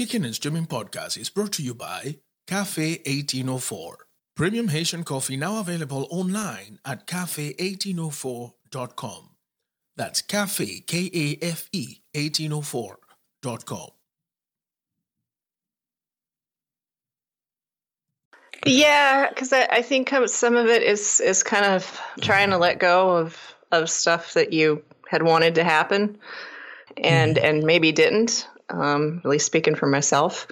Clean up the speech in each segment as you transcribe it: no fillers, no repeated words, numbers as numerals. Kicking and Streaming podcast is brought to you by Cafe 1804. Premium Haitian coffee now available online at cafe1804.com. That's cafe, K-A-F-E, 1804.com. Yeah, because I think some of it is kind of trying to let go of stuff that you had wanted to happen and maybe didn't, at least speaking for myself.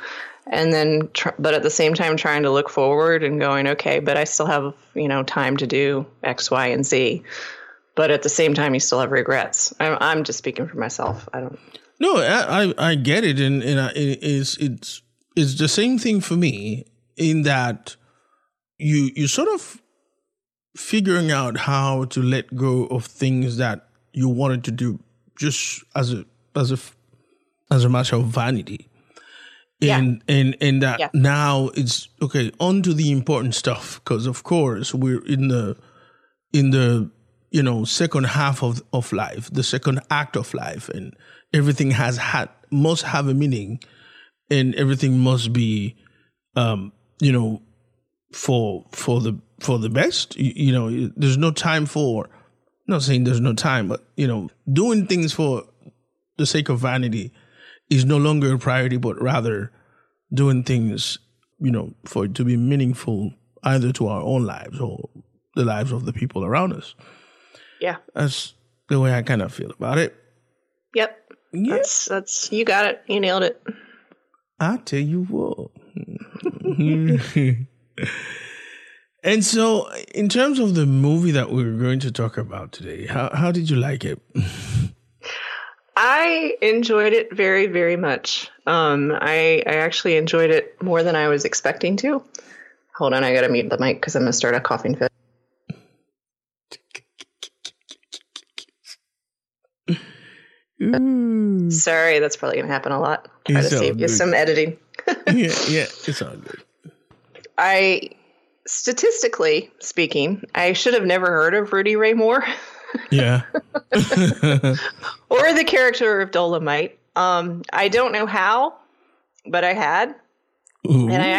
And then, but at the same time, trying to look forward and going, okay, but I still have, time to do X, Y, and Z. But at the same time, you still have regrets. I'm just speaking for myself. I don't. No, I get it. And it's the same thing for me. In that you sort of figuring out how to let go of things that you wanted to do just as a matter of vanity. And now it's okay, on to the important stuff, because of course we're in the second half of life, the second act of life, and everything must have a meaning, and everything must be for the best. There's no time for, not saying there's no time, but doing things for the sake of vanity is no longer a priority, but rather doing things, for it to be meaningful either to our own lives or the lives of the people around us. Yeah. That's the way I kind of feel about it. Yep. Yeah. That's you got it. You nailed it. I tell you what. And so, in terms of the movie that we're going to talk about today, how did you like it? I enjoyed it very, very much. I actually enjoyed it more than I was expecting to. Hold on, I gotta mute the mic because I'm gonna start a coughing fit. Sorry, that's probably gonna happen a lot. Try to save you some editing. Yeah, it's all good. Statistically speaking, I should have never heard of Rudy Ray Moore. Yeah. Or the character of Dolomite. I don't know how, but I had. Ooh. And I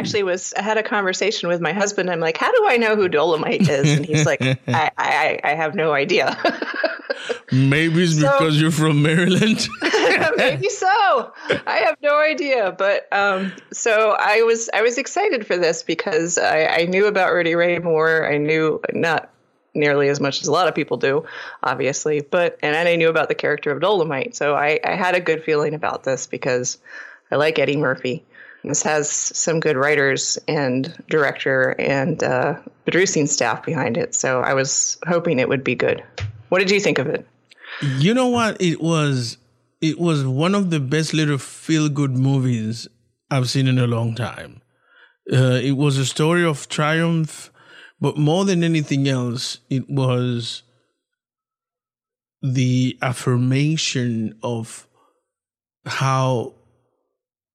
had a conversation with my husband. I'm like, how do I know who Dolomite is? And he's like, I have no idea. Maybe it's because you're from Maryland. Maybe so. I have no idea. But so I was excited for this because I knew about Rudy Ray Moore. I knew not nearly as much as a lot of people do, obviously. And I knew about the character of Dolomite. So I had a good feeling about this because I like Eddie Murphy. This has some good writers and director and producing staff behind it. So I was hoping it would be good. What did you think of it? You know what? It was one of the best little feel-good movies I've seen in a long time. It was a story of triumph, but more than anything else, it was the affirmation of how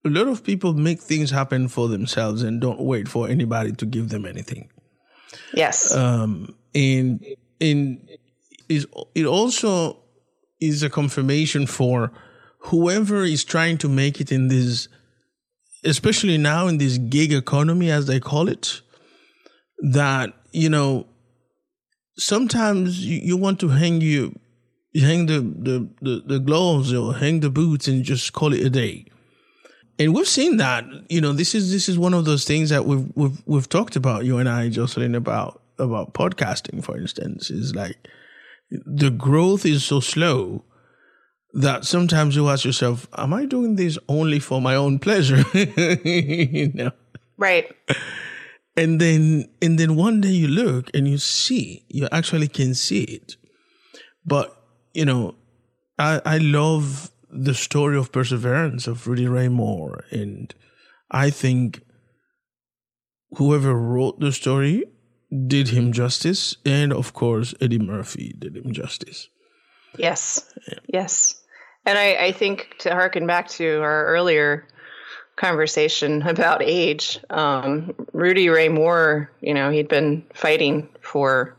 a lot of people make things happen for themselves and don't wait for anybody to give them anything. Yes. It also is a confirmation for whoever is trying to make it in this, especially now in this gig economy, as they call it, that, sometimes you want to hang the gloves or hang the boots and just call it a day. And we've seen that, this is one of those things that we've talked about, you and I, Jocelyn, about podcasting, for instance, is like, the growth is so slow that sometimes you ask yourself, am I doing this only for my own pleasure? Right. And then one day you look and you actually can see it. But, I love the story of perseverance of Rudy Ray Moore. And I think whoever wrote the story did him justice, and of course Eddie Murphy did him justice. Yes. And I think, to harken back to our earlier conversation about age, Rudy Ray Moore, he'd been fighting for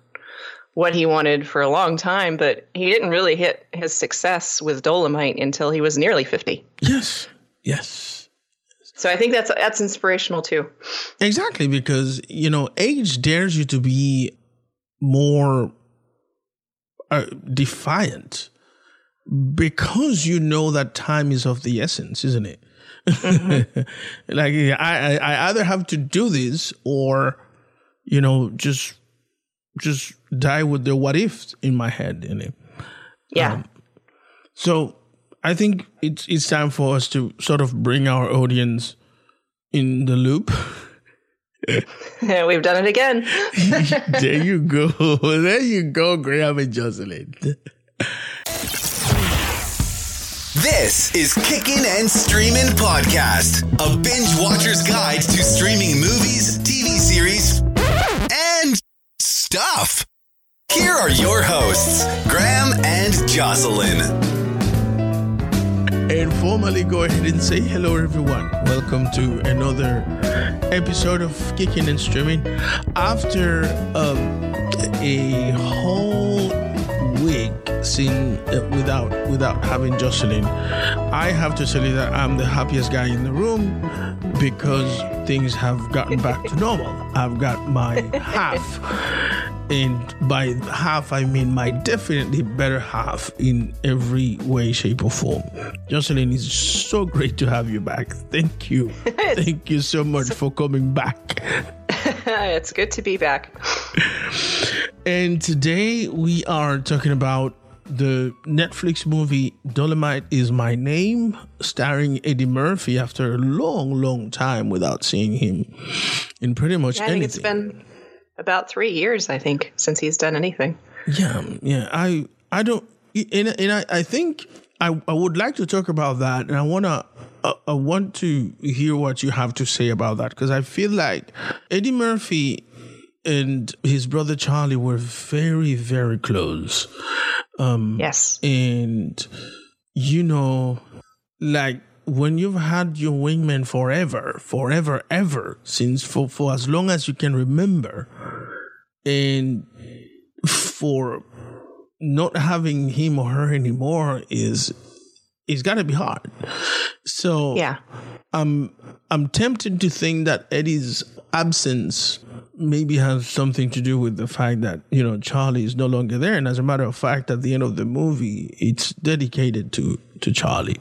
what he wanted for a long time, but he didn't really hit his success with Dolomite until he was nearly 50. Yes. So I think that's inspirational too. Exactly, because, you know, age dares you to be more defiant, because you know that time is of the essence, isn't it? Mm-hmm. Like, I either have to do this or, you know, just die with the what ifs in my head, innit? Yeah. So I think it's time for us to sort of bring our audience in the loop. We've done it again. There you go. There you go, Graham and Jocelyn. This is Kicking and Streaming Podcast, a binge watcher's guide to streaming movies, TV series, and stuff. Here are your hosts, Graham and Jocelyn. And formally go ahead and say hello, everyone. Welcome to another episode of Kicking and Streaming. After a whole week without having Jocelyn, I have to tell you that I'm the happiest guy in the room, because things have gotten back to normal. I've got my half, and by half I mean my definitely better half in every way, shape or form. Jocelyn, it's so great to have you back. Thank you. Thank you so much for coming back. It's good to be back. And today we are talking about the Netflix movie Dolomite Is My Name, starring Eddie Murphy, after a long, long time without seeing him in pretty much anything. I think it's been about 3 years, I think, since he's done anything. Yeah. I think I would like to talk about that, and I want to hear what you have to say about that, because I feel like Eddie Murphy and his brother Charlie were very, very close. Yes. And, you know, like, when you've had your wingman forever, since for as long as you can remember, and for not having him or her anymore it's got to be hard. So yeah, I'm tempted to think that Eddie's absence maybe has something to do with the fact that, you know, Charlie is no longer there. And as a matter of fact, at the end of the movie, it's dedicated to Charlie.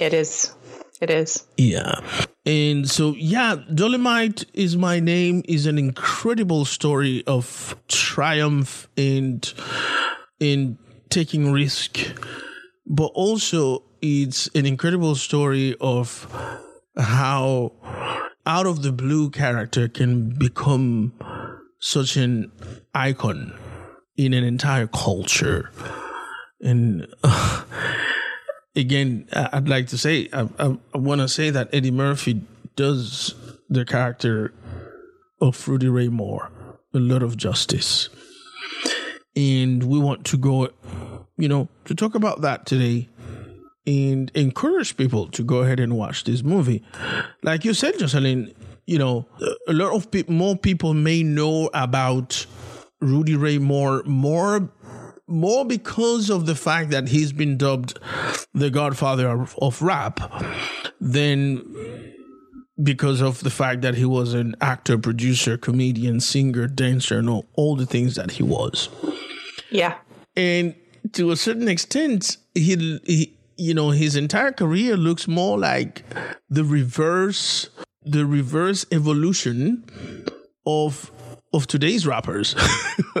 It is. Yeah. And so, yeah, Dolomite Is My Name is an incredible story of triumph and in taking risk, but also it's an incredible story of how out of the blue character can become such an icon in an entire culture. And again, I'd like to say, I want to say that Eddie Murphy does the character of Rudy Ray Moore a lot of justice. And we want to go, you know, to talk about that today, and encourage people to go ahead and watch this movie. Like you said, Jocelyn, you know, a lot of more people may know about Rudy Ray Moore more because of the fact that he's been dubbed the godfather of rap than because of the fact that he was an actor, producer, comedian, singer, dancer, and all the things that he was. Yeah. And to a certain extent, he you know, his entire career looks more like the reverse evolution of today's rappers.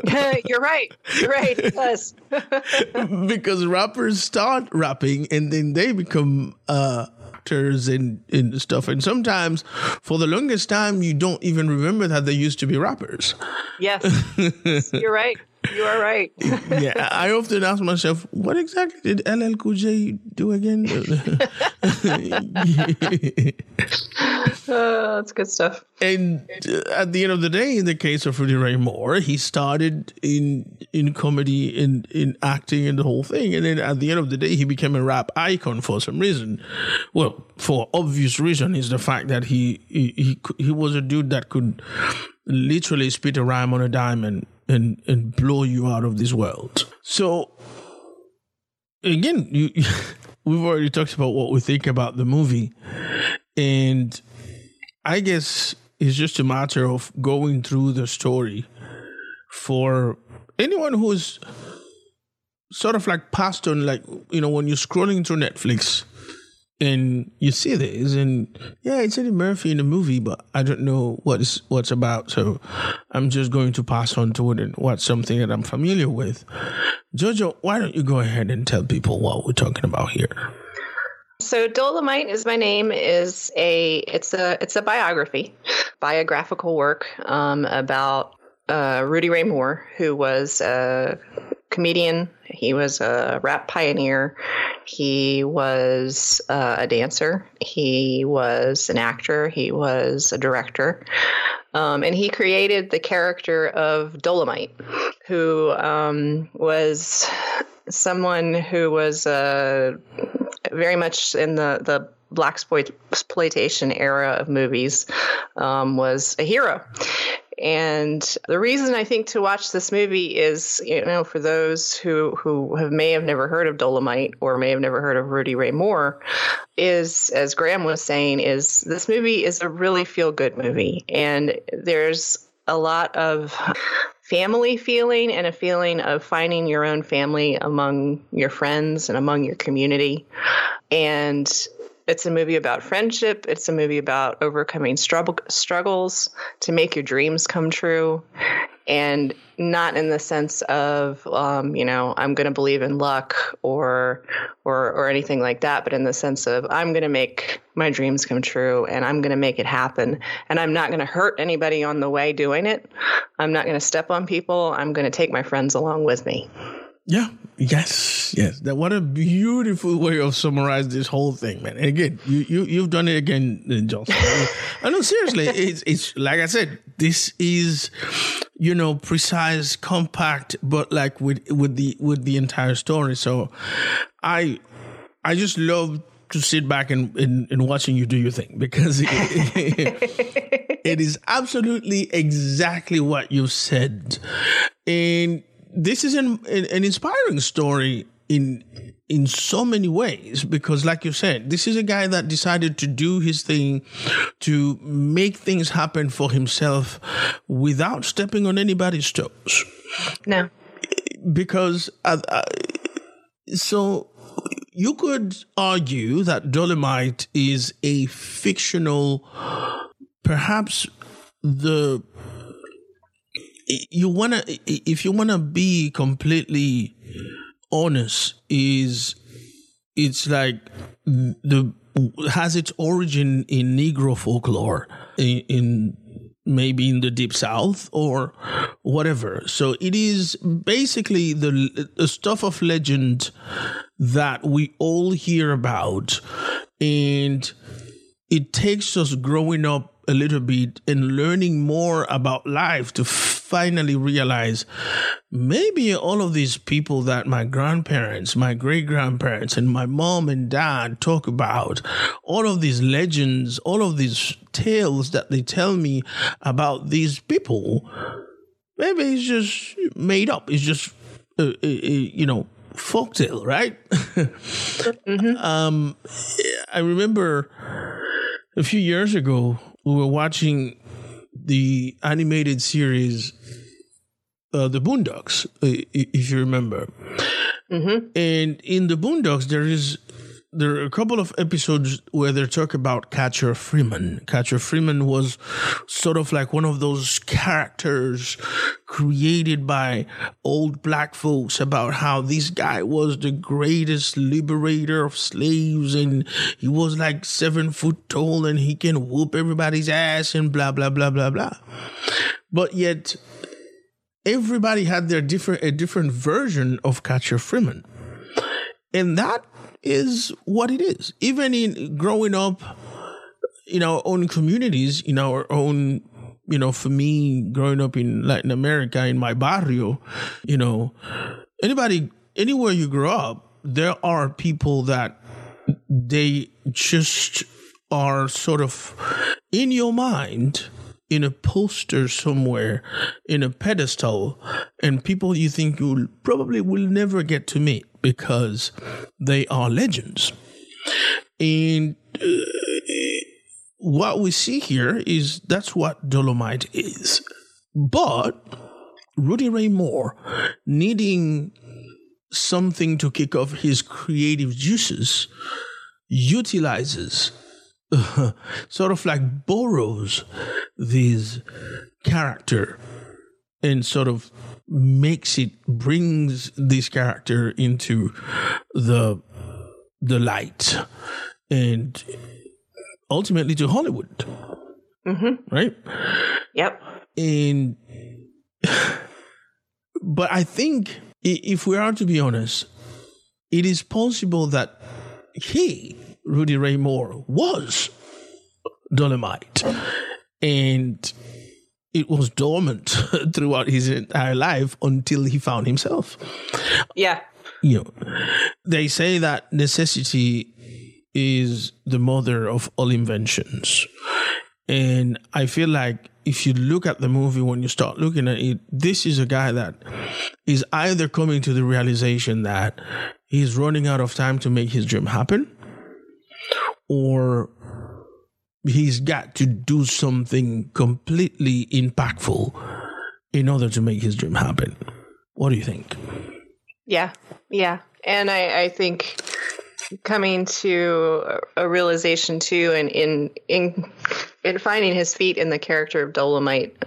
You're right. It does. Because rappers start rapping and then they become actors and stuff. And sometimes for the longest time, you don't even remember that they used to be rappers. Yes, you're right. You are right. Yeah, I often ask myself, what exactly did LL Cool J do again? That's good stuff. And at the end of the day, in the case of Rudy Ray Moore, he started in comedy, in acting and the whole thing. And then at the end of the day, he became a rap icon for some reason. Well, for obvious reason is the fact that he was a dude that could literally spit a rhyme on a dime and blow you out of this world. So again, we've already talked about what we think about the movie, and I guess it's just a matter of going through the story for anyone who's sort of like passed on, like, you know, when you're scrolling through Netflix and you see this and yeah, it's Eddie Murphy in the movie, but I don't know what's about. So I'm just going to pass on to it and watch something that I'm familiar with. Jojo, why don't you go ahead and tell people what we're talking about here? So Dolomite is my name is it's a biographical work about Rudy Ray Moore, who was a comedian. He was a rap pioneer. He was a dancer. He was an actor. He was a director. And he created the character of Dolomite, who was someone who was very much in the Blaxploitation era of movies, was a hero. And the reason I think to watch this movie is, you know, for those who may have never heard of Dolomite or may have never heard of Rudy Ray Moore, is, as Graham was saying, is this movie is a really feel-good movie. And there's a lot of family feeling and a feeling of finding your own family among your friends and among your community. And it's a movie about friendship. It's a movie about overcoming struggles to make your dreams come true. And not in the sense of, you know, I'm going to believe in luck or anything like that, but in the sense of I'm going to make my dreams come true and I'm going to make it happen. And I'm not going to hurt anybody on the way doing it. I'm not going to step on people. I'm going to take my friends along with me. Yeah. Yes. What a beautiful way of summarizing this whole thing, man. And again, you've done it again, Jocelyn. I know, seriously, it's like I said, this is, you know, precise, compact, but like with the entire story. So I just love to sit back and watching you do your thing, because it is absolutely exactly what you said. And this is an inspiring story in so many ways, because like you said, this is a guy that decided to do his thing, to make things happen for himself without stepping on anybody's toes. No. Because so you could argue that Dolomite is a fictional, perhaps the... If you wanna be completely honest, it's like has its origin in Negro folklore in maybe in the Deep South or whatever. So it is basically the stuff of legend that we all hear about, and it takes us growing up a little bit and learning more about life to finally realize maybe all of these people that my grandparents, my great-grandparents, and my mom and dad talk about, all of these legends, all of these tales that they tell me about these people, maybe it's just made up. It's just, you know, folktale, right? Mm-hmm. I remember a few years ago, we were watching the animated series, The Boondocks, if you remember. Mm-hmm. And in The Boondocks, there are a couple of episodes where they talk about Catcher Freeman. Catcher Freeman was sort of like one of those characters created by old black folks about how this guy was the greatest liberator of slaves, and he was like 7 foot tall and he can whoop everybody's ass and blah, blah, blah, blah, blah. But yet everybody had their different version of Catcher Freeman. And that is what it is. Even in growing up in our own communities, in our own, you know, for me, growing up in Latin America, in my barrio, you know, anywhere you grow up, there are people that they just are sort of in your mind, in a poster somewhere, in a pedestal, and people you think you probably will never get to meet because they are legends. And what we see here is that's what Dolomite is. But Rudy Ray Moore, needing something to kick off his creative juices, utilizes, sort of like borrows this character and sort of brings this character into the light and ultimately to Hollywood. Mm-hmm. Right? Yep. And, but I think if we are to be honest, it is possible that he, Rudy Ray Moore, was Dolomite, and it was dormant throughout his entire life until he found himself. Yeah. You know, they say that necessity is the mother of all inventions. And I feel like if you look at the movie, when you start looking at it, this is a guy that is either coming to the realization that he's running out of time to make his dream happen, or he's got to do something completely impactful in order to make his dream happen. What do you think? Yeah, yeah. And I think coming to a realization too, and in finding his feet in the character of Dolomite,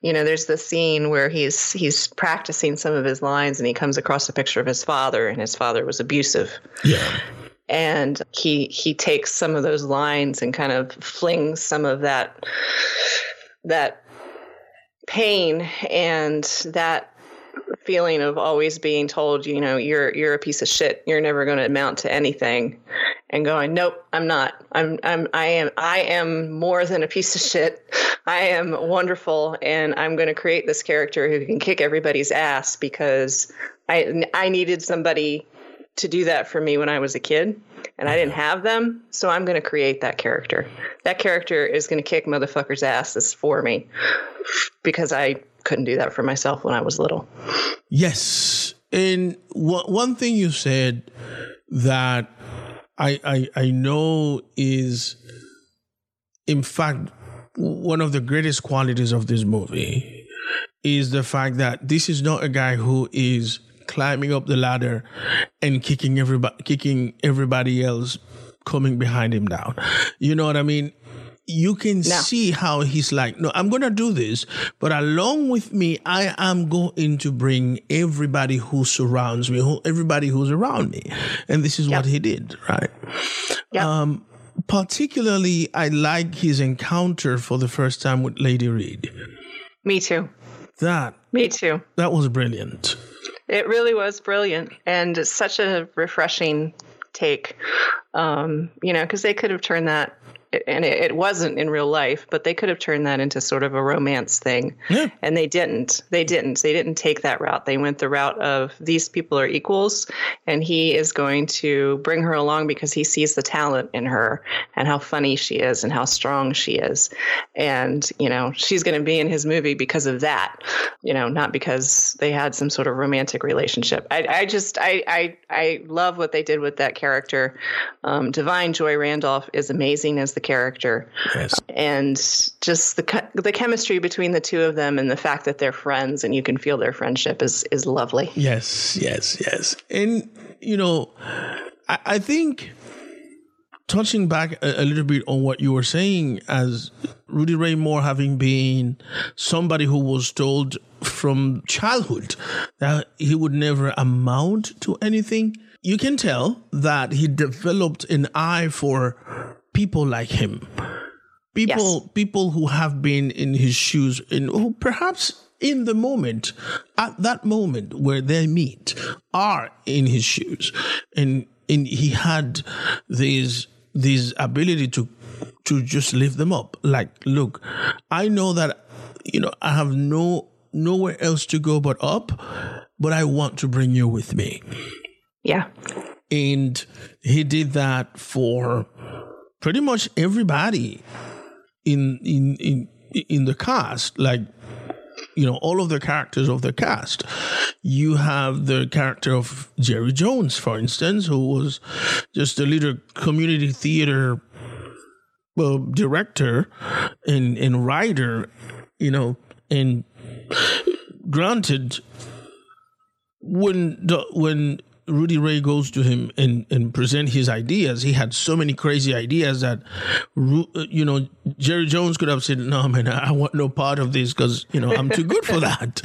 you know, there's the scene where he's practicing some of his lines and he comes across a picture of his father, and his father was abusive. Yeah. And he takes some of those lines and kind of flings some of that pain and that feeling of always being told, you know, you're a piece of shit, you're never going to amount to anything, and going, nope, I'm not. I am more than a piece of shit. I am wonderful, and I'm going to create this character who can kick everybody's ass because I needed somebody to do that for me when I was a kid, and I didn't have them, so I'm going to create that character. That character is going to kick motherfuckers' asses for me because I couldn't do that for myself when I was little. Yes. And one thing you said that I know is, in fact, one of the greatest qualities of this movie is the fact that this is not a guy who is climbing up the ladder and kicking everybody else coming behind him down. You know what I mean? You can see how he's like, no, I'm going to do this, but along with me, I am going to bring everybody who surrounds me, everybody who's around me. And this is what he did, right? Yep. Particularly, I like his encounter for the first time with Lady Reed. Me too. That was brilliant. It really was brilliant, and such a refreshing take, you know, because they could have turned that, and it wasn't in real life, but they could have turned that into sort of a romance thing. Yeah. And they didn't. They didn't take that route. They went the route of these people are equals, and he is going to bring her along because he sees the talent in her and how funny she is and how strong she is. And, you know, she's going to be in his movie because of that, you know, not because they had some sort of romantic relationship. I love what they did with that character. Divine Joy Randolph is amazing as the character. Yes. And just the chemistry between the two of them and the fact that they're friends and you can feel their friendship is lovely. Yes. And, you know, I think touching back a little bit on what you were saying, as Rudy Ray Moore having been somebody who was told from childhood that he would never amount to anything, you can tell that he developed an eye for people like him, people who have been in his shoes and who perhaps in the moment, at that moment where they meet, are in his shoes. And he had this ability to just lift them up. Like, look, I know that, you know, I have nowhere else to go but up, but I want to bring you with me. Yeah. And he did that for pretty much everybody in the cast, like, you know, all of the characters of the cast. You have the character of Jerry Jones, for instance, who was just a little community theater director and writer, you know, and granted, when Rudy Ray goes to him and present his ideas, he had so many crazy ideas that, you know, Jerry Jones could have said, no, man, I want no part of this because, you know, I'm too good for that.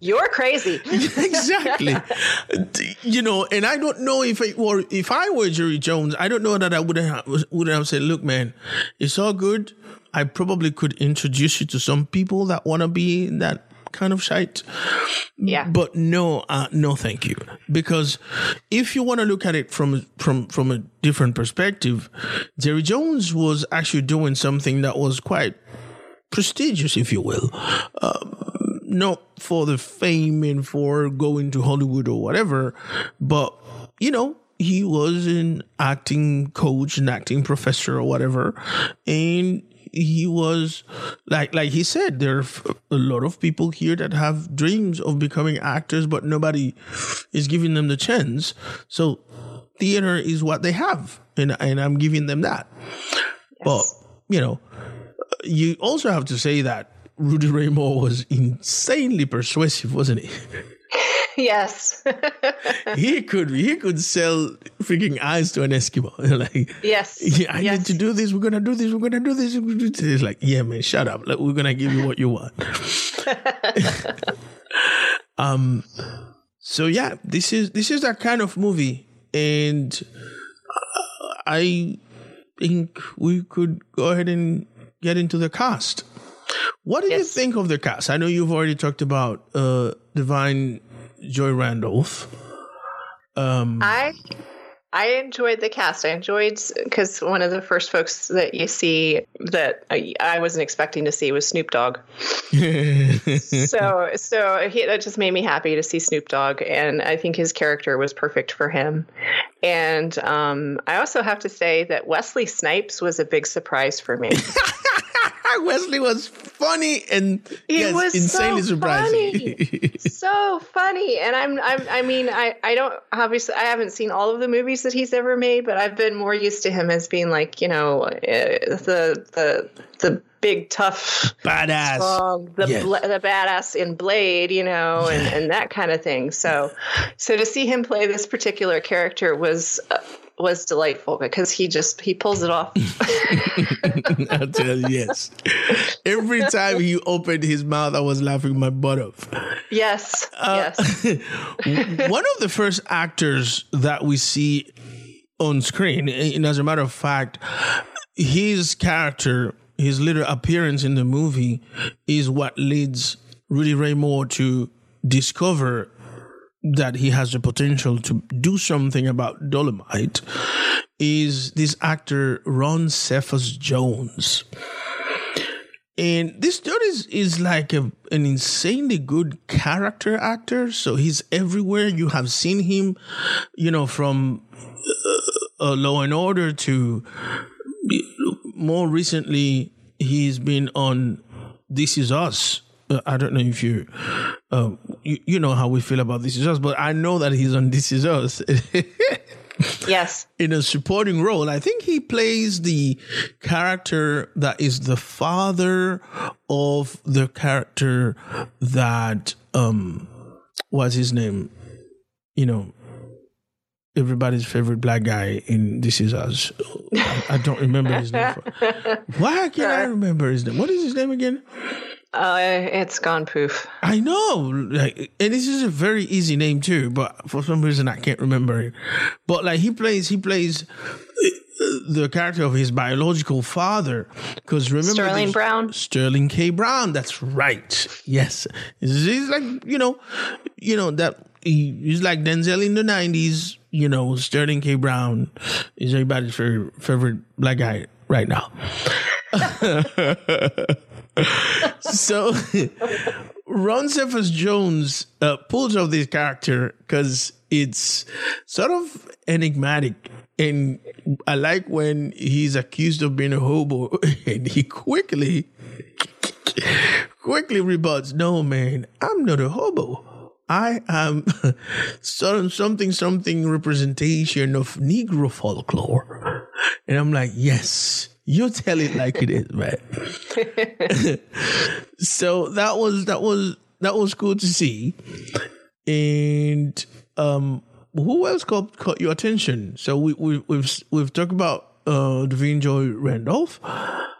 You're crazy. Exactly. You know, and I don't know if I were Jerry Jones, I don't know that I wouldn't have said, look, man, it's all good. I probably could introduce you to some people that want to be in that kind of shite. Yeah. But no, thank you. Because if you want to look at it from a different perspective, Jerry Jones was actually doing something that was quite prestigious, if you will. Not for the fame and for going to Hollywood or whatever, but, you know, he was an acting coach, an acting professor or whatever. And he was, like he said, there are a lot of people here that have dreams of becoming actors, but nobody is giving them the chance. So theater is what they have, and I'm giving them that. Yes. But, you know, you also have to say that Rudy Ray Moore was insanely persuasive, wasn't he? Yes. He could sell freaking eyes to an Eskimo. Like, yes. Yeah, I need to do this. We're going to do this. We're going to do this. It's like, yeah, man, shut up. Like, we're going to give you what you want. So, yeah, this is that kind of movie. And I think we could go ahead and get into the cast. What did you think of the cast? I know you've already talked about Divine Joy Randolph. I enjoyed the cast. I enjoyed, because one of the first folks that you see that I wasn't expecting to see was Snoop Dogg. So that just made me happy to see Snoop Dogg, and I think his character was perfect for him. And I also have to say that Wesley Snipes was a big surprise for me. Wesley was funny, and he was insanely so surprising. Funny. So funny. And I haven't seen all of the movies that he's ever made, but I've been more used to him as being like, you know, the big, tough, badass, strong, the badass in Blade, you know, and that kind of thing. So to see him play this particular character was delightful, because he pulls it off. I'll tell you, yes. Every time he opened his mouth, I was laughing my butt off. Yes, One of the first actors that we see on screen, and as a matter of fact, his character, his little appearance in the movie is what leads Rudy Ray Moore to discover that he has the potential to do something about Dolomite, is this actor Ron Cephas Jones. And this dude is like an insanely good character actor. So he's everywhere. You have seen him, you know, from Law and Order to, more recently, he's been on This Is Us. I don't know if you... you know how we feel about This Is Us, but I know that he's on This Is Us. Yes. In a supporting role. I think he plays the character that is the father of the character that, what's his name? You know, everybody's favorite black guy in This Is Us. I don't remember his name. Why can't I remember his name? What is his name again? It's gone poof. I know, and this is a very easy name too, but for some reason I can't remember it. But like he plays the character of his biological father, because remember Sterling K. Brown. That's right. Yes, he's like you know that he's like Denzel in the 90s. You know, Sterling K. Brown is everybody's favorite black guy right now. So Ron Cephas Jones pulls off this character because it's sort of enigmatic, and I like when he's accused of being a hobo and he quickly rebuts, no, man, I'm not a hobo. I am something representation of Negro folklore. And I'm like, yes, you tell it like it is, right? So that was cool to see. And who else caught your attention? So we've talked about Divine Joy Randolph.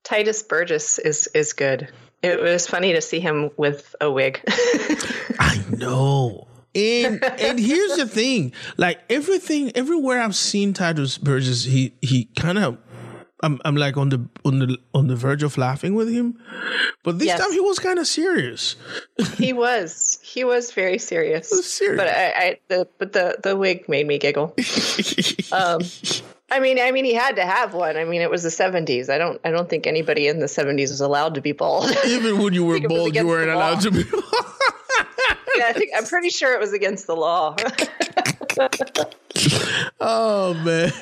Titus Burgess is good. It was funny to see him with a wig. I know. And here's the thing, like everywhere I've seen Titus Burgess, he kind of, I'm like on the verge of laughing with him, but this time he was kind of serious. He was very serious. It was serious. But the wig made me giggle. I mean, he had to have one. I mean, it was the 70s. I don't think anybody in the 70s was allowed to be bald. Even when you were bald, you weren't allowed to be bald. Yeah, I'm pretty sure it was against the law. Oh man.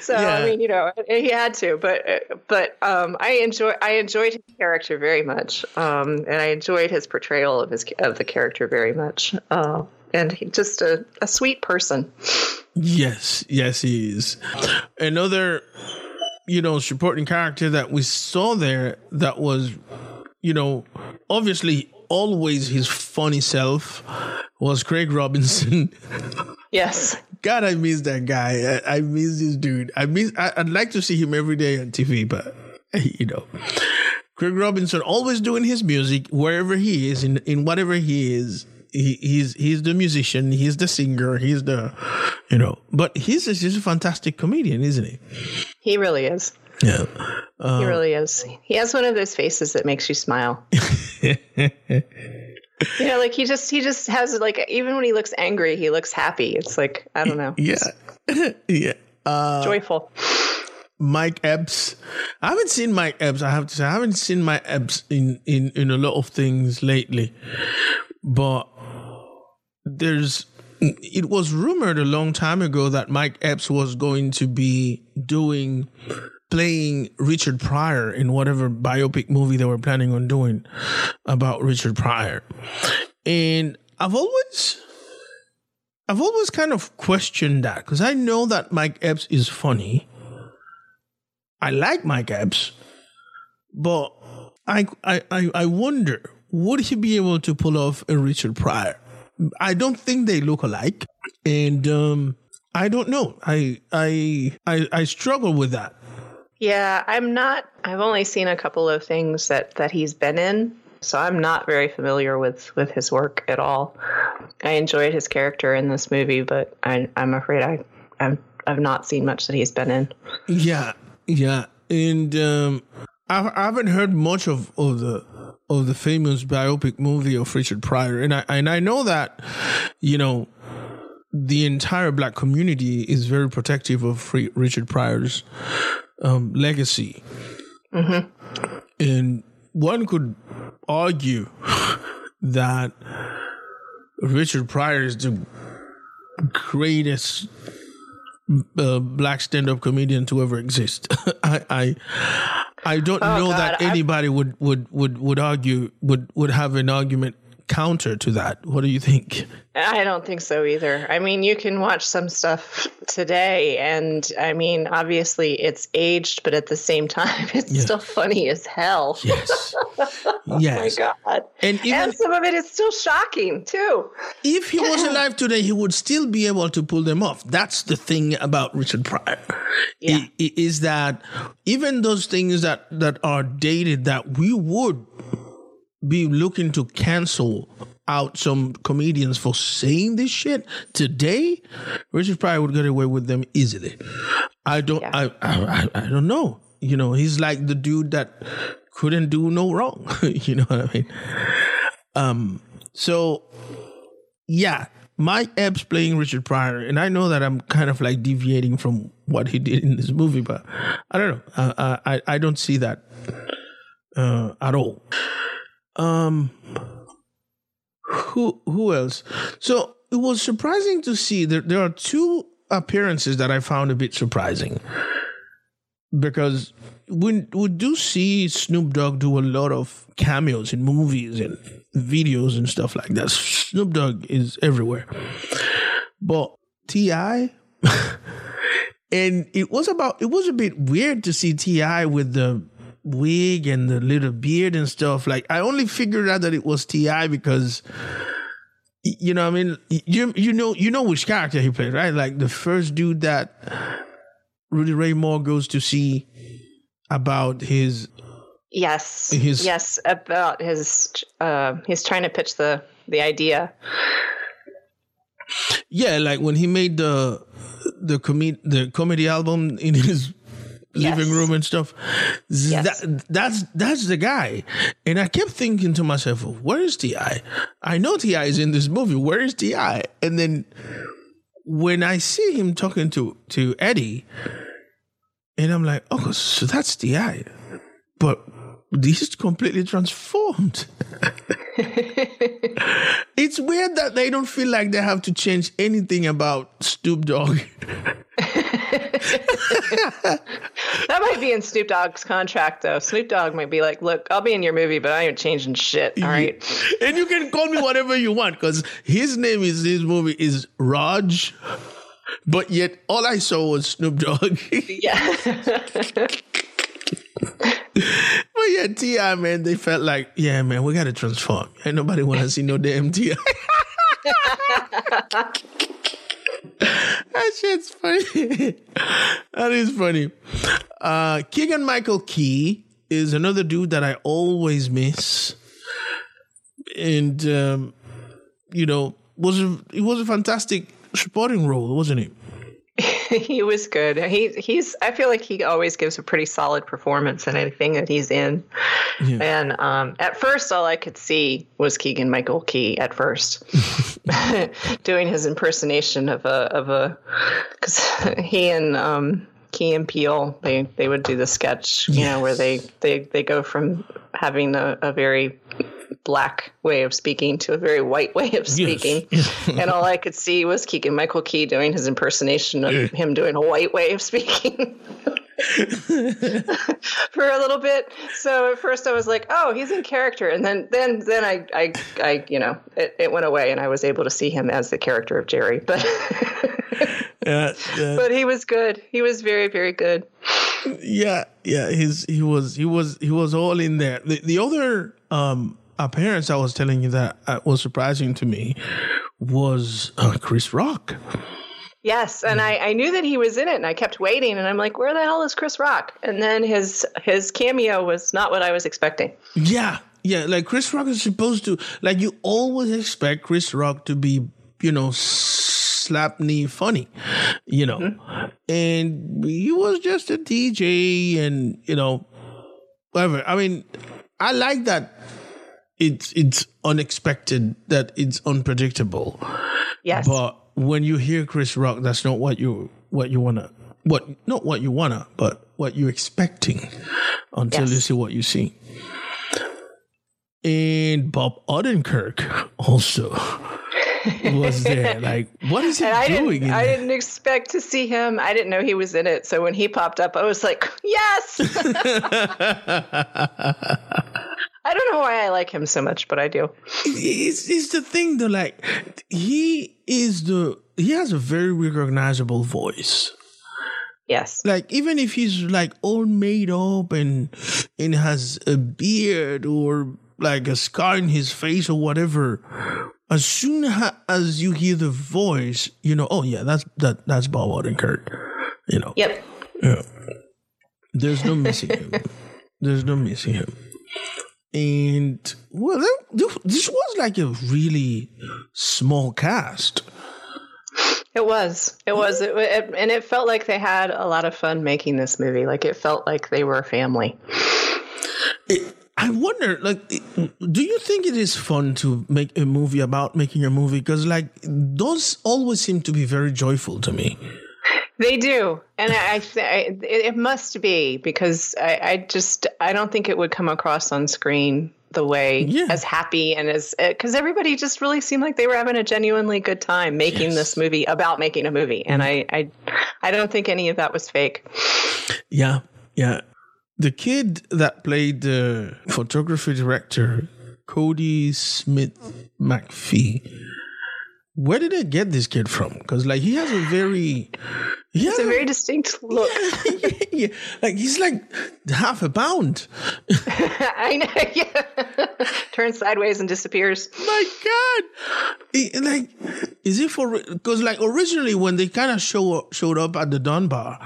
So yeah. I mean, he had to, but I enjoyed his character very much, and I enjoyed his portrayal of the character very much, and he's just a sweet person. Yes, he is. Another, supporting character that we saw there that was, obviously always his funny self, was Craig Robinson. Yes. God, I miss that guy. I miss this dude. I'd like to see him every day on TV, but Craig Robinson always doing his music wherever he is, in whatever he is. He's the musician, he's the singer, he's the, but he's just a fantastic comedian, isn't he? He really is. Yeah. He really is. He has one of those faces that makes you smile. Like he just has, like, even when he looks angry, he looks happy. It's like, I don't know. Yeah. Yeah. Joyful. Mike Epps. I haven't seen Mike Epps, I have to say. I haven't seen Mike Epps in a lot of things lately. But it was rumored a long time ago that Mike Epps was going to be playing Richard Pryor in whatever biopic movie they were planning on doing about Richard Pryor. And I've always kind of questioned that, because I know that Mike Epps is funny. I like Mike Epps, but I wonder, would he be able to pull off a Richard Pryor? I don't think they look alike, and I don't know. I struggle with that. Yeah, I'm not. I've only seen a couple of things that he's been in, so I'm not very familiar with his work at all. I enjoyed his character in this movie, but I'm afraid I've not seen much that he's been in. Yeah, and I haven't heard much of the famous biopic movie of Richard Pryor, and I know that the entire black community is very protective of Richard Pryor's legacy. Mm-hmm. And one could argue that Richard Pryor is the greatest black stand-up comedian to ever exist. I don't know that anybody would argue, would have an argument counter to that. What do you think? I don't think so either. I mean, you can watch some stuff today, and I mean, obviously it's aged, but at the same time, it's still funny as hell. Yes. Yes. Oh my God. And some of it is still shocking too. If he was alive today, he would still be able to pull them off. That's the thing about Richard Pryor. Yeah. It is that even those things that are dated, that we would be looking to cancel out some comedians for saying this shit today, Richard Pryor would get away with them easily. I don't know. He's like the dude that couldn't do no wrong. You know what I mean? So yeah, Mike Epps playing Richard Pryor, and I know that I'm kind of like deviating from what he did in this movie, but I don't know. I don't see that at all. Who else? So it was surprising to see that there are two appearances that I found a bit surprising, because we do see Snoop Dogg do a lot of cameos in movies and videos and stuff like that. Snoop Dogg is everywhere, but T.I. And it was a bit weird to see T.I. with the wig and the little beard and stuff. Like, I only figured out that it was T.I. because, you know, I mean, you know which character he played, right? Like the first dude that Rudy Ray Moore goes to see about his. Yes. Yes. About his, he's trying to pitch the idea. Yeah. Like when he made the comedy album in his living room and stuff. Yes. That's the guy. And I kept thinking to myself, where is T.I.? I know T.I. is in this movie. Where is T.I.? And then when I see him talking to Eddie, and I'm like, oh, so that's T.I. But he's completely transformed. It's weird that they don't feel like they have to change anything about Snoop Dogg. That might be in Snoop Dogg's contract, though. Snoop Dogg might be like, look, I'll be in your movie, but I ain't changing shit, all right? And you can call me whatever you want, because his name is, his movie is Raj, but yet all I saw was Snoop Dogg. Yeah. But yeah, T.I., man, they felt like, yeah, man, we gotta transform. Ain't nobody wanna see no damn T.I. That shit's funny. That is funny. Keegan-Michael Key is another dude that I always miss. And, you know, it was a fantastic supporting role, wasn't it? He was good. He's. I feel like he always gives a pretty solid performance in anything that he's in. Yeah. And at first, all I could see was Keegan-Michael Key. At first, doing his impersonation of a, because he and Key and Peele, they would do the sketch, you know, where they go from having a very black way of speaking to a very white way of speaking. Yes. And all I could see was Keegan-Michael Key doing his impersonation of him doing a white way of speaking for a little bit. So at first I was like, oh, he's in character. And then I you know, it went away and I was able to see him as the character of Jerry, but but he was good. He was very, very good. Yeah. Yeah. He was all in there. The other, appearance I was telling you that was surprising to me was Chris Rock. Yes, and I knew that he was in it, and I kept waiting, and I'm like, where the hell is Chris Rock? And then his cameo was not what I was expecting. Yeah, like Chris Rock is supposed to, like you always expect Chris Rock to be, you know, slap knee funny, you know, and he was just a DJ and, you know, whatever. I mean, I like that. It's unexpected, that it's unpredictable. Yes. But when you hear Chris Rock, that's not what you're expecting until you see what you see. And Bob Odenkirk also was there. Like, what is he doing? I didn't expect to see him. I didn't know he was in it. So when he popped up, I was like, yes. I don't know why I like him so much, but I do. It's the thing though, like he has a very recognizable voice. Yes. Like even if he's like all made up and has a beard or like a scar in his face or whatever, as soon as you hear the voice, you know, oh yeah, that's Bob Odenkirk. You know. Yep. Yeah. There's no missing him. And well, this was like a really small cast. It was. And it felt like they had a lot of fun making this movie. Like it felt like they were a family. I wonder, like, do you think it is fun to make a movie about making a movie? Because like those always seem to be very joyful to me. They do. And it must be, because I don't think it would come across on screen the way as happy and as, because everybody just really seemed like they were having a genuinely good time making this movie about making a movie. And I don't think any of that was fake. Yeah. Yeah. The kid that played the photography director, Cody Smith McPhee, where did they get this kid from? Because like he has a very, it's a very distinct look. Yeah. Like he's like half a pound. I know. Yeah. Turns sideways and disappears. My God. Like, is it for? Because like originally when they kind of showed up at the Dunbar,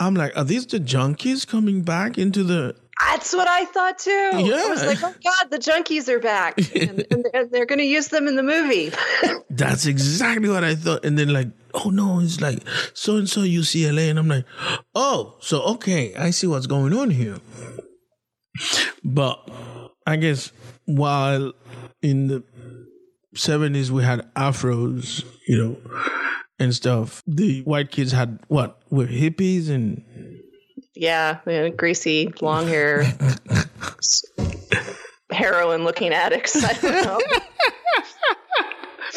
I'm like, are these the junkies coming back into the? That's what I thought too. Yeah. I was like, oh God, the junkies are back and they're going to use them in the movie. That's exactly what I thought. And then like, oh no, it's like so-and-so UCLA. And I'm like, oh, so okay. I see what's going on here. But I guess while in the 70s, we had afros, you know, and stuff. The white kids had were hippies and... Yeah, greasy, long hair, heroin-looking addicts. I don't know.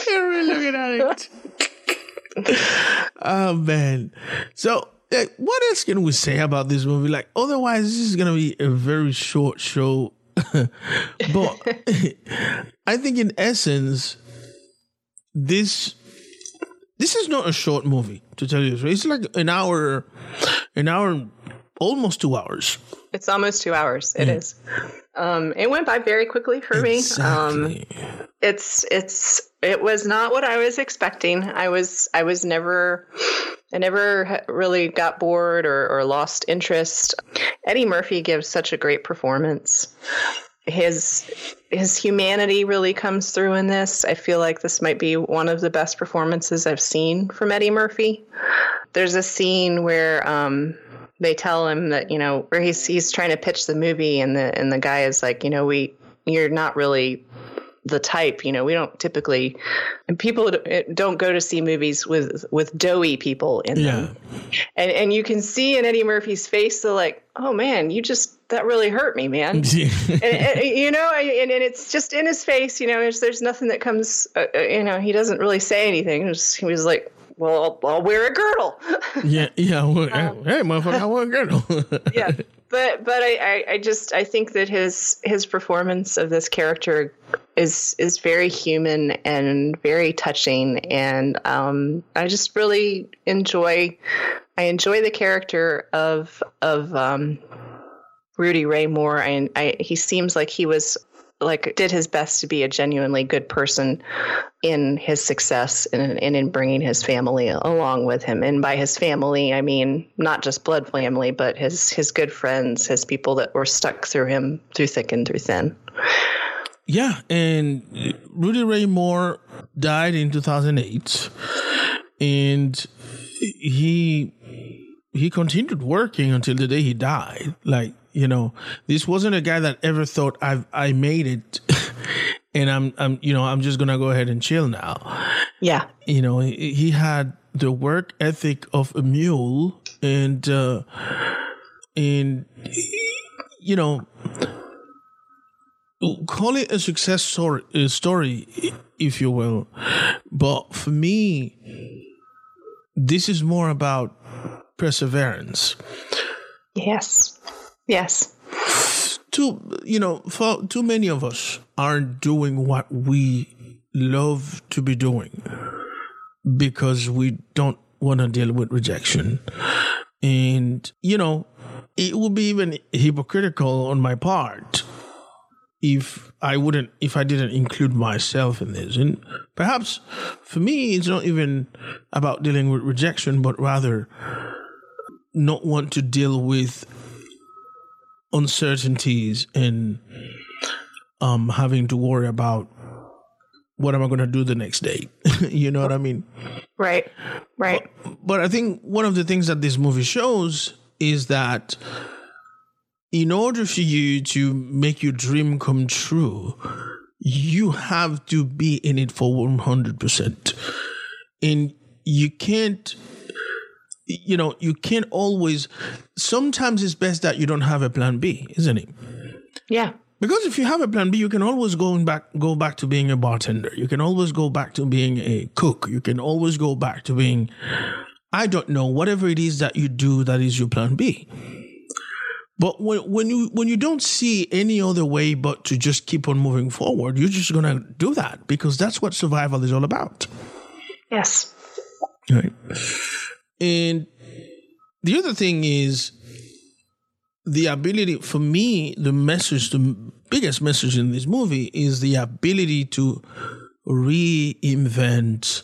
Heroin-looking addicts. Oh, man. So, like, what else can we say about this movie? Like, otherwise, this is going to be a very short show. But I think, in essence, this is not a short movie, to tell you the truth. It's like an hour... Almost 2 hours. It's almost 2 hours. It is. It went by very quickly for me. It was not what I was expecting. I never really got bored or lost interest. Eddie Murphy gives such a great performance. His humanity really comes through in this. I feel like this might be one of the best performances I've seen from Eddie Murphy. There's a scene where, they tell him that, you know, where he's trying to pitch the movie and the guy is like, you know, you're not really the type, you know, we don't typically, and people don't go to see movies with doughy people in them. And you can see in Eddie Murphy's face, they're like, oh man, that really hurt me, man. and, you know, and it's just in his face, you know, there's nothing that comes, you know, he doesn't really say anything. He was like, well, I'll wear a girdle. Yeah. Hey, motherfucker, I wear a girdle. Yeah, but I think that his performance of this character is very human and very touching, and I just really enjoy the character of Rudy Ray Moore, and he seems like he was. Like did his best to be a genuinely good person in his success and in bringing his family along with him. And by his family, I mean, not just blood family, but his good friends, his people that were stuck through him through thick and through thin. Yeah. And Rudy Ray Moore died in 2008 and he continued working until the day he died. Like, you know, this wasn't a guy that ever thought I made it and I'm you know, I'm just going to go ahead and chill now. Yeah. You know, he had the work ethic of a mule and you know, call it a success story, if you will. But for me, this is more about perseverance. Yes. Yes. Too many of us aren't doing what we love to be doing because we don't want to deal with rejection. And, you know, it would be even hypocritical on my part if I didn't include myself in this. And perhaps for me, it's not even about dealing with rejection, but rather not want to deal with uncertainties and having to worry about what am I going to do the next day. You know what I mean? Right. But I think one of the things that this movie shows is that in order for you to make your dream come true, you have to be in it for 100%. And you can't... You know, you can't always... Sometimes it's best that you don't have a plan B, isn't it? Yeah. Because if you have a plan B, you can always go back to being a bartender. You can always go back to being a cook. You can always go back to being... I don't know, whatever it is that you do, that is your plan B. But when you don't see any other way but to just keep on moving forward, you're just going to do that because that's what survival is all about. Yes. Right. And the other thing is the ability, for me, the message, the biggest message in this movie is the ability to reinvent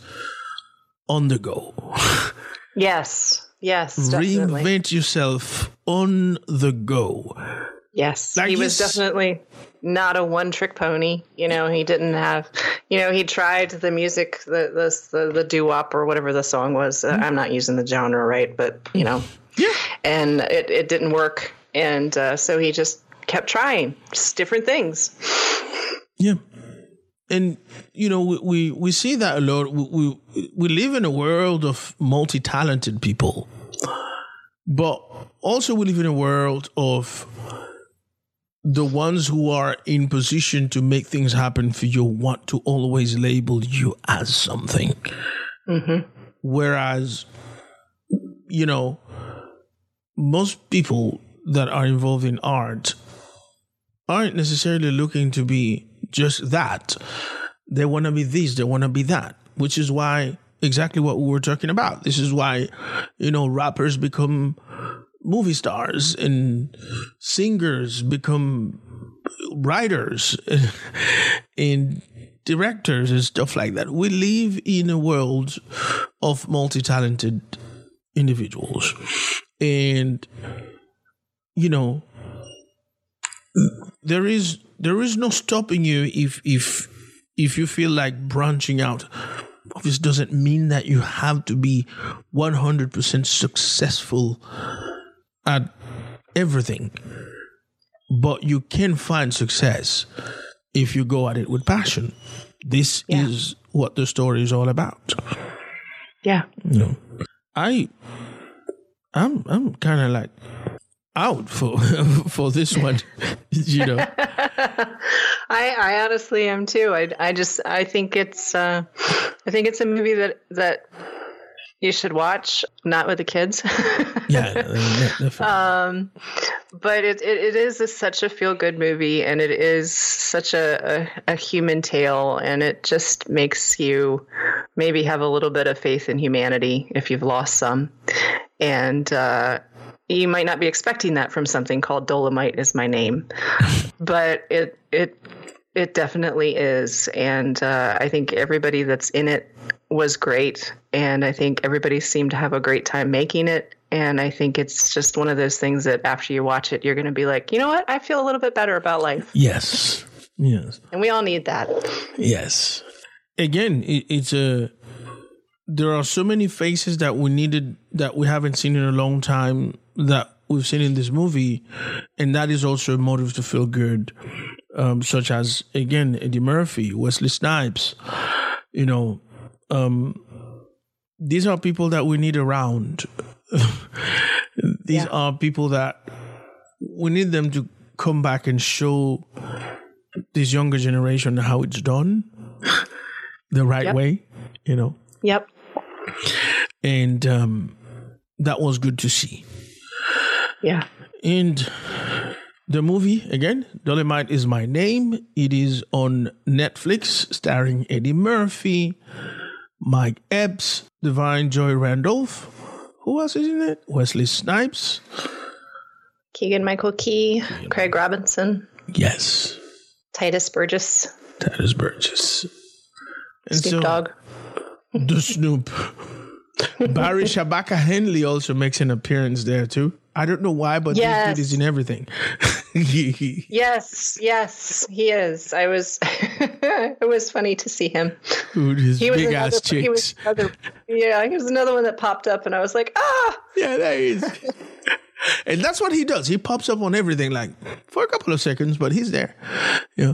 on the go. Yes. Yes, definitely. Reinvent yourself on the go. Yes, like he was definitely not a one-trick pony. You know, he didn't have. You know, he tried the music, the doo-wop or whatever the song was. I'm not using the genre right, but you know, yeah, and it didn't work, and so he just kept trying just different things. Yeah. And, you know, we see that a lot. We live in a world of multi-talented people, but also we live in a world of the ones who are in position to make things happen for you want to always label you as something. Mm-hmm. Whereas, you know, most people that are involved in art aren't necessarily looking to be just that. They want to be this, they want to be that, which is why exactly what we were talking about. This is why, you know, rappers become movie stars and singers become writers and directors and stuff like that. We live in a world of multi-talented individuals. And, you know, there is no stopping you if you feel like branching out. This doesn't mean that you have to be 100% successful at everything, but you can find success if you go at it with passion. This is what the story is all about. Yeah. You know, I'm kind of like out for this one, you know. I honestly am too. I think it's a movie that you should watch, not with the kids. Yeah, definitely. But it is such a feel good movie, and it is such a human tale, and it just makes you maybe have a little bit of faith in humanity if you've lost some, and you might not be expecting that from something called Dolomite Is My Name, but it definitely is. And I think everybody that's in it was great. And I think everybody seemed to have a great time making it. And I think it's just one of those things that after you watch it, you're going to be like, you know what? I feel a little bit better about life. Yes. Yes. And we all need that. Yes. Again, there are so many faces that we needed that we haven't seen in a long time that we've seen in this movie. And that is also a motive to feel good, such as, again, Eddie Murphy, Wesley Snipes. You know, these are people that we need around. These are people that we need them to come back and show this younger generation how it's done the right way, you know. Yep. And that was good to see. Yeah. And the movie, again, Dolomite Is My Name. It is on Netflix, starring Eddie Murphy, Mike Epps, Divine Joy Randolph. Who else is in it? Wesley Snipes. Keegan-Michael Key. Craig Robinson. Yes. Titus Burgess. Snoop Dogg. The Snoop. Barry Shabaka Henley also makes an appearance there too. I don't know why, but this dude is in everything. Yes, he is. It was funny to see him. Dude, his big ass chicks. He was another one that popped up, and I was like, ah! Yeah, there he is. And that's what he does. He pops up on everything, like, for a couple of seconds, but he's there. Yeah.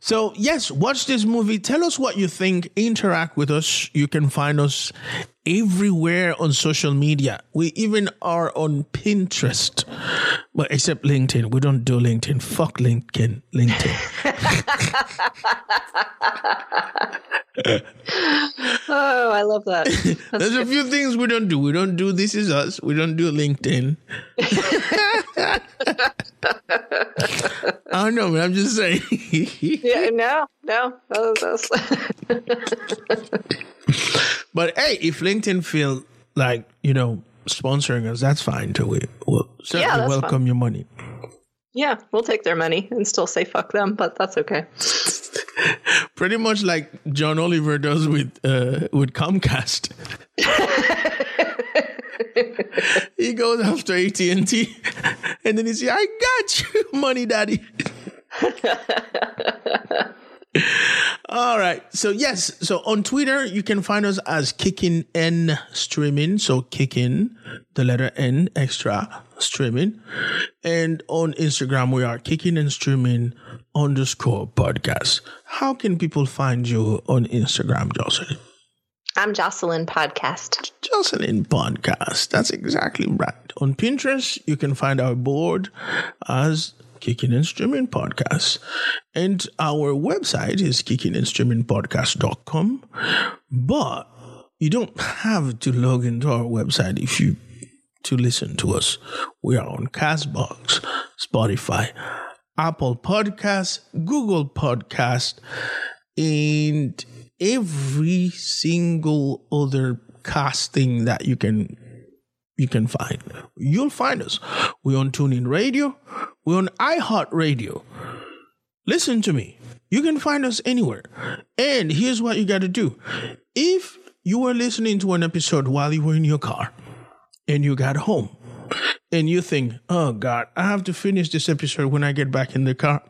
So, yes, watch this movie. Tell us what you think. Interact with us. You can find us everywhere on social media. We even are on Pinterest. Well, except LinkedIn. We don't do LinkedIn. Fuck LinkedIn. Oh, I love that. There's a few things we don't do. We don't do This Is Us. We don't do LinkedIn. don't know, but I'm just saying. Yeah, no. But hey, if LinkedIn feel like, you know, sponsoring us, that's fine too. We'll certainly welcome your money. Yeah, we'll take their money and still say fuck them, but that's okay. Pretty much like John Oliver does with Comcast. He goes after AT&T and then he says, I got you, money daddy. All right. So, yes. So on Twitter, you can find us as Kicking and Streaming. So Kicking, the letter N, extra, streaming. And on Instagram, we are Kicking and Streaming _podcast. How can people find you on Instagram, Jocelyn? I'm Jocelyn Podcast. Jocelyn Podcast. That's exactly right. On Pinterest, you can find our board as Kicking and Streaming Podcast. And our website is kickingandstreamingpodcast.com. But you don't have to log into our website if you to listen to us. We are on Castbox, Spotify, Apple Podcasts, Google Podcasts, and every single other casting that you can find. You'll find us. We're on TuneIn Radio. We're on iHeartRadio. Listen to me. You can find us anywhere. And here's what you got to do. If you were listening to an episode while you were in your car and you got home and you think, oh God, I have to finish this episode when I get back in the car.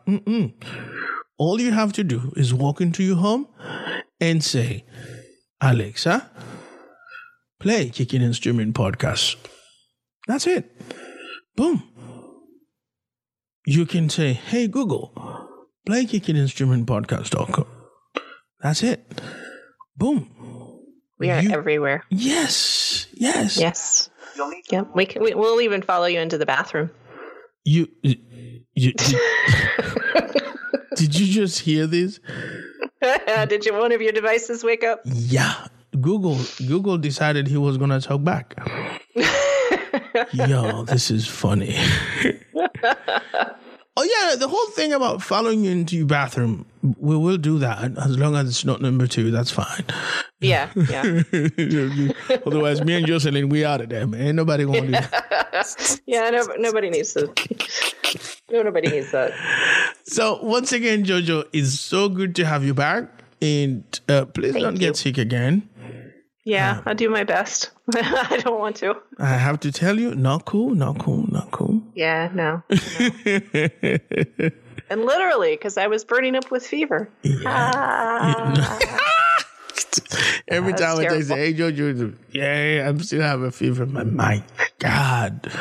All you have to do is walk into your home and say, Alexa, play Kicking and Streaming Podcast. That's it. Boom. You can say, hey, Google, play Kicking and Streaming Podcast.com. That's it. Boom. We are everywhere. Yes. Yes. Yes. Yep. We'll even follow you into the bathroom. Did you just hear this? Did one of your devices wake up? Yeah. Google decided he was going to talk back. Yo, this is funny. Oh, yeah. The whole thing about following you into your bathroom, we will do that. As long as it's not number 2, that's fine. Yeah. Otherwise, me and Jocelyn, we out of there, man. Ain't nobody going to do that. Yeah, nobody needs to. No, nobody needs that. So once again, Jojo, it's so good to have you back. And please don't get sick again. Yeah, I'll do my best. I don't want to. I have to tell you, not cool. Yeah, no. And literally, because I was burning up with fever. Yeah. Every time I say, hey, Jojo, I'm still having a fever. My God.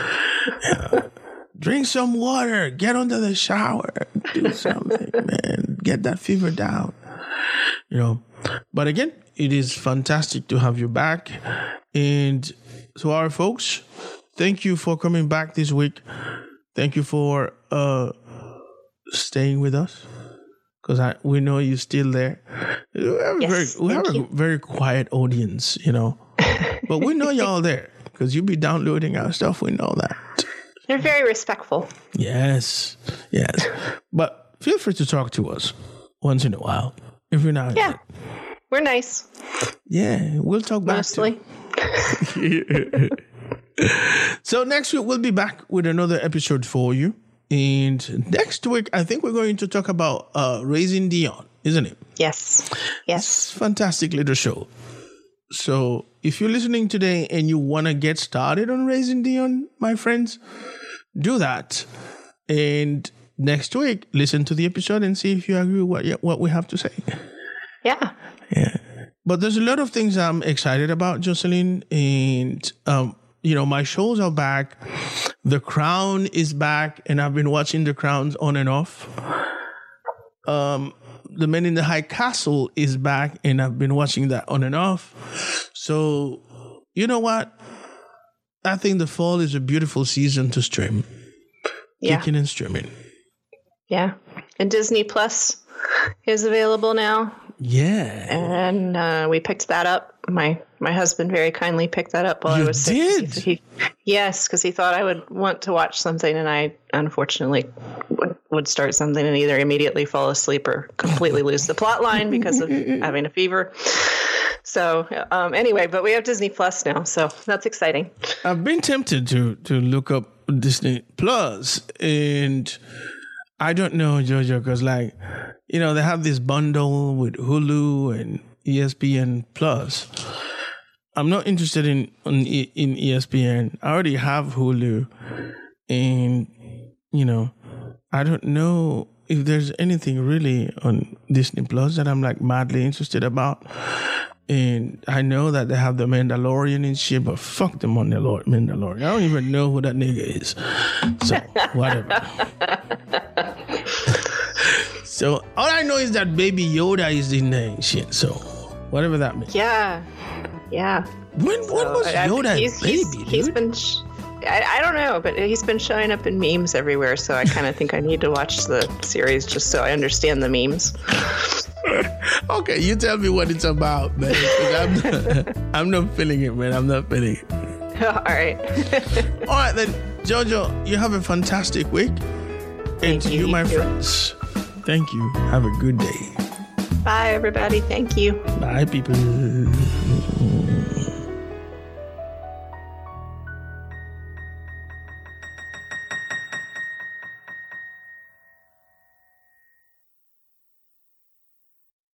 Drink some water. Get under the shower. Do something, man. Get that fever down. You know, but again, it is fantastic to have you back. And to our folks, thank you for coming back this week. Thank you for staying with us, because we know you're still there. We have a very quiet audience, you know, but we know y'all there because you be downloading our stuff. We know that. They're very respectful. Yes. But feel free to talk to us once in a while. Every now and then. Yeah, we're nice. Yeah, we'll talk back. Mostly. So next week, we'll be back with another episode for you. And next week, I think we're going to talk about Raising Dion, isn't it? Yes. It's a fantastic little show. So if you're listening today and you want to get started on Raising Dion, my friends, do that. And next week, listen to the episode and see if you agree with what we have to say. Yeah. But there's a lot of things I'm excited about, Jocelyn. And, you know, my shows are back. The Crown is back. And I've been watching The Crowns on and off. The Men in the High Castle is back, and I've been watching that on and off. So, you know what? I think the fall is a beautiful season to stream. Yeah. Kicking and Streaming. Yeah. And Disney Plus is available now. Yeah. And we picked that up. My husband very kindly picked that up while I was sick. You did? Yes, because he thought I would want to watch something, and I unfortunately would start something and either immediately fall asleep or completely lose the plot line because of having a fever. So anyway, but we have Disney Plus now, so that's exciting. I've been tempted to look up Disney Plus, and I don't know, Jojo, because like, you know, they have this bundle with Hulu and ESPN Plus. I'm not interested in ESPN. I already have Hulu, and you know, I don't know if there's anything really on Disney Plus that I'm like madly interested about. And I know that they have The Mandalorian and shit, but fuck the Mandalorian. I don't even know who that nigga is. So, whatever. So, all I know is that Baby Yoda is in there and shit. So, whatever that means. Yeah. Yeah. When was Yoda a baby, dude? He's been... I don't know, but he's been showing up in memes everywhere, so I kind of think I need to watch the series just so I understand the memes. Okay, you tell me what it's about, man. I'm not feeling it, man. I'm not feeling it. All right. All right, then, Jojo, you have a fantastic week. And to you, my friends, thank you. Have a good day. Bye, everybody. Thank you. Bye, people.